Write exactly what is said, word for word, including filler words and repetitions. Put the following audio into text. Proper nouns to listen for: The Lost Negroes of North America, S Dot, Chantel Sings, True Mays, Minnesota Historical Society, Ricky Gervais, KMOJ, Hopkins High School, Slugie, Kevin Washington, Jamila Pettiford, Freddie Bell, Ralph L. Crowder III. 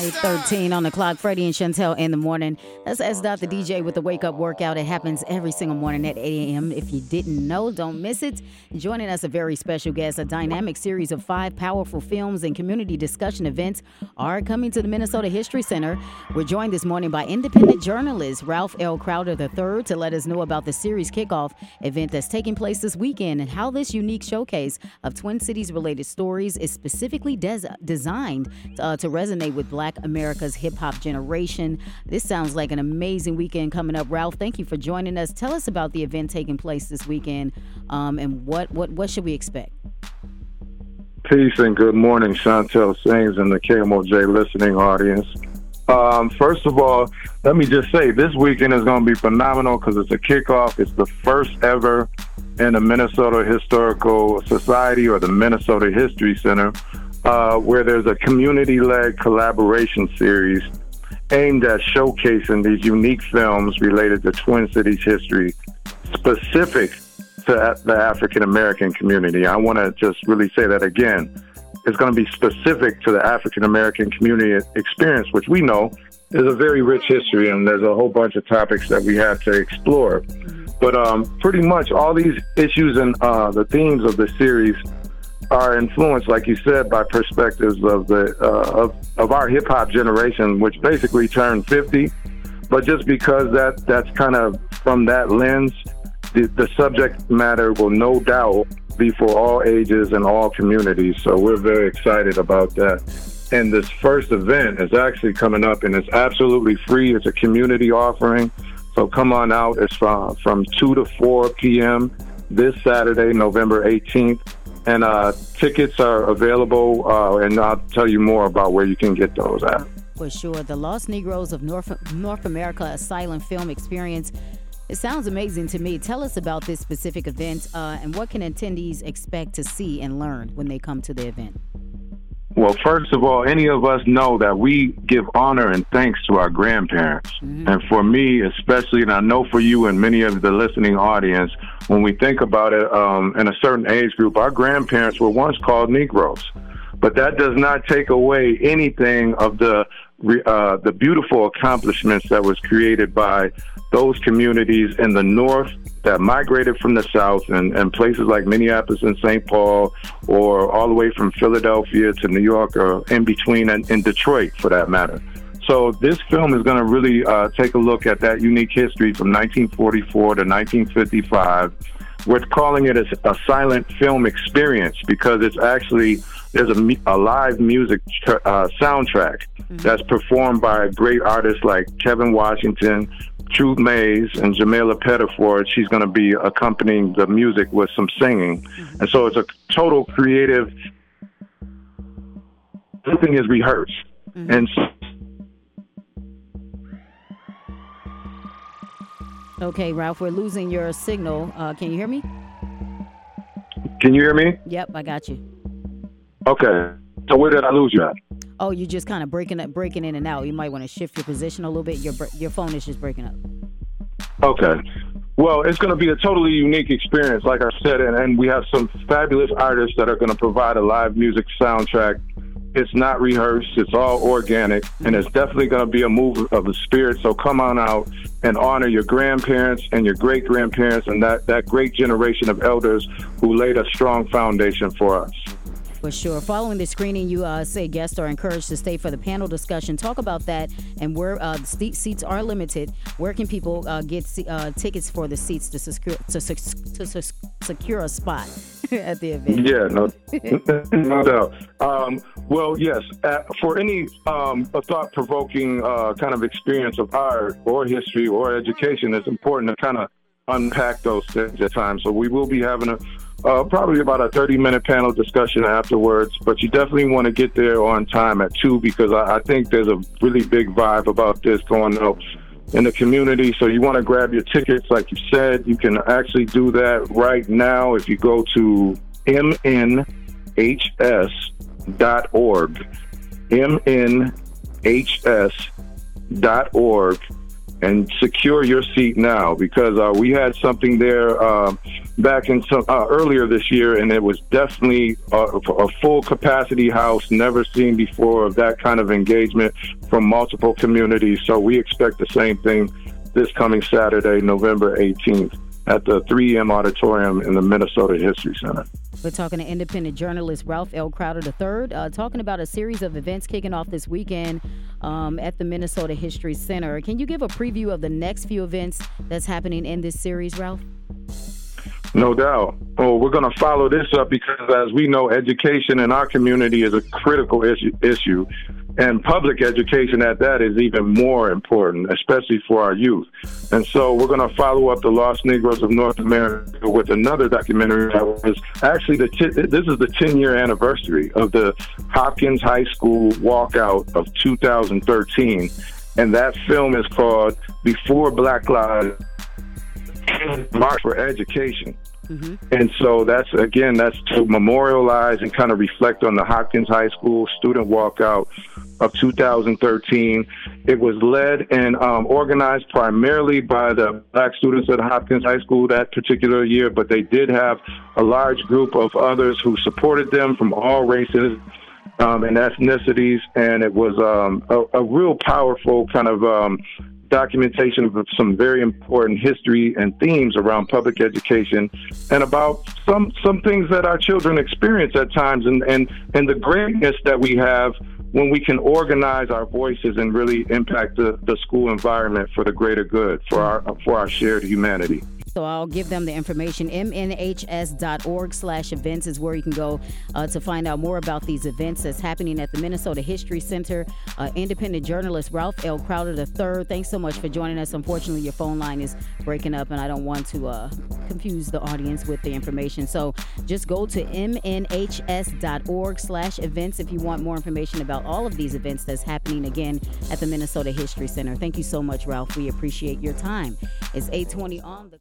eight thirteen on the clock. Freddie and Chantel in the morning. That's S Dot, the D J, with the Wake Up Workout. It happens every single morning at eight a.m. If you didn't know, don't miss it. Joining us, a very special guest. A dynamic series of five powerful films and community discussion events are coming to the Minnesota History Center. We're joined this morning by independent journalist Ralph L. Crowder the third to let us know about the series kickoff event that's taking place this weekend and how this unique showcase of Twin Cities-related stories is specifically des- designed to, uh, to resonate with Black America's hip-hop generation. This sounds like an amazing weekend coming up. Ralph, thank you for joining us. Tell us about the event taking place this weekend, um, and what, what, what should we expect? Peace and good morning, Chantel Sings and the K M O J listening audience. Um, first of all, let me just say this weekend is going to be phenomenal because it's a kickoff. It's the first ever in the Minnesota Historical Society, or the Minnesota History Center, uh, where there's a community-led collaboration series aimed at showcasing these unique films related to Twin Cities history, specific to the African-American community. I want to just really say that again. It's going to be specific to the African-American community experience, which we know is a very rich history, and there's a whole bunch of topics that we had to explore. But um, pretty much all these issues and uh, the themes of the series are influenced, like you said, by perspectives of the uh, of, of our hip-hop generation, which basically turned fifty. But just because that that's kind of from that lens, the, the subject matter will no doubt be for all ages and all communities. So we're very excited about that. And this first event is actually coming up, and it's absolutely free. It's a community offering. So come on out. It's from, from two to four p.m. this Saturday, November eighteenth. And uh, tickets are available, uh, and I'll tell you more about where you can get those at. For sure. The Lost Negroes of North, North America, a silent film experience. It sounds amazing to me. Tell us about this specific event, uh, and what can attendees expect to see and learn when they come to the event? Well, first of all, any of us know that we give honor and thanks to our grandparents. Mm-hmm. And for me especially, and I know for you and many of the listening audience, when we think about it, um, in a certain age group, our grandparents were once called Negroes. But that does not take away anything of the Uh, the beautiful accomplishments that was created by those communities in the North that migrated from the South, and, and places like Minneapolis and Saint Paul, or all the way from Philadelphia to New York, or in between, and in Detroit for that matter. So this film is going to really uh, take a look at that unique history from nineteen forty-four to nineteen fifty-five. We're calling it a, a silent film experience because it's actually, there's a, a live music tr- uh, soundtrack mm-hmm. that's performed by great artists like Kevin Washington, True Mays, and Jamila Pettiford. She's going to be accompanying the music with some singing. Mm-hmm. And so it's a total creative, everything is rehearsed. Mm-hmm. And so, okay, Ralph, we're losing your signal. Uh, can you hear me? Can you hear me? Yep, I got you. Okay. So where did I lose you at? Oh, you're just kind of breaking up, breaking in and out. You might want to shift your position a little bit. Your your phone is just breaking up. Okay. Well, it's going to be a totally unique experience, like I said, and, and we have some fabulous artists that are going to provide a live music soundtrack. It's not rehearsed. It's all organic, and it's definitely going to be a move of the spirit. So come on out and honor your grandparents and your great-grandparents and that, that great generation of elders who laid a strong foundation for us. For sure. Following the screening, you uh, say guests are encouraged to stay for the panel discussion. Talk about that, and where uh, the seats are limited. Where can people uh, get uh, tickets for the seats to secure, to, to secure a spot at the event? Yeah, no, no doubt. Um, well, yes, uh, for any um, thought-provoking uh, kind of experience of art or history or education, it's important to kind of unpack those things at times. So we will be having a Uh, probably about a thirty-minute panel discussion afterwards, but you definitely want to get there on time at two, because I, I think there's a really big vibe about this going up in the community. So you want to grab your tickets, like you said. You can actually do that right now if you go to m n h s dot org, m n h s dot org, and secure your seat now, because uh, we had something there uh, back in some, uh, earlier this year, and it was definitely a, a full capacity house, never seen before of that kind of engagement from multiple communities. So we expect the same thing this coming Saturday, November eighteenth, at the three M Auditorium in the Minnesota History Center. We're talking to independent journalist Ralph L. Crowder the third, uh, talking about a series of events kicking off this weekend um, at the Minnesota History Center. Can you give a preview of the next few events that's happening in this series, Ralph? No doubt. Oh, we're going to follow this up because, as we know, education in our community is a critical issue, issue, and public education at that is even more important, especially for our youth. And so we're going to follow up The Lost Negroes of North America with another documentary that was actually, the t- this is the ten-year anniversary of the Hopkins High School walkout of two thousand thirteen, and that film is called Before Black Lives March for Education. Mm-hmm. And so that's, again, that's to memorialize and kind of reflect on the Hopkins High School student walkout of two thousand thirteen. It was led and um, organized primarily by the black students at Hopkins High School that particular year, but they did have a large group of others who supported them from all races um, and ethnicities. And it was um, a, a real powerful kind of um, documentation of some very important history and themes around public education and about some some things that our children experience at times, and, and, and the greatness that we have when we can organize our voices and really impact the, the school environment for the greater good, for our for our shared humanity. So I'll give them the information. M N H S dot org slash events is where you can go uh, to find out more about these events that's happening at the Minnesota History Center. Uh, independent journalist Ralph L. Crowder the third, thanks so much for joining us. Unfortunately, your phone line is breaking up, and I don't want to uh, confuse the audience with the information. So just go to M N H S dot org slash events if you want more information about all of these events that's happening, again, at the Minnesota History Center. Thank you so much, Ralph. We appreciate your time. It's eight twenty on the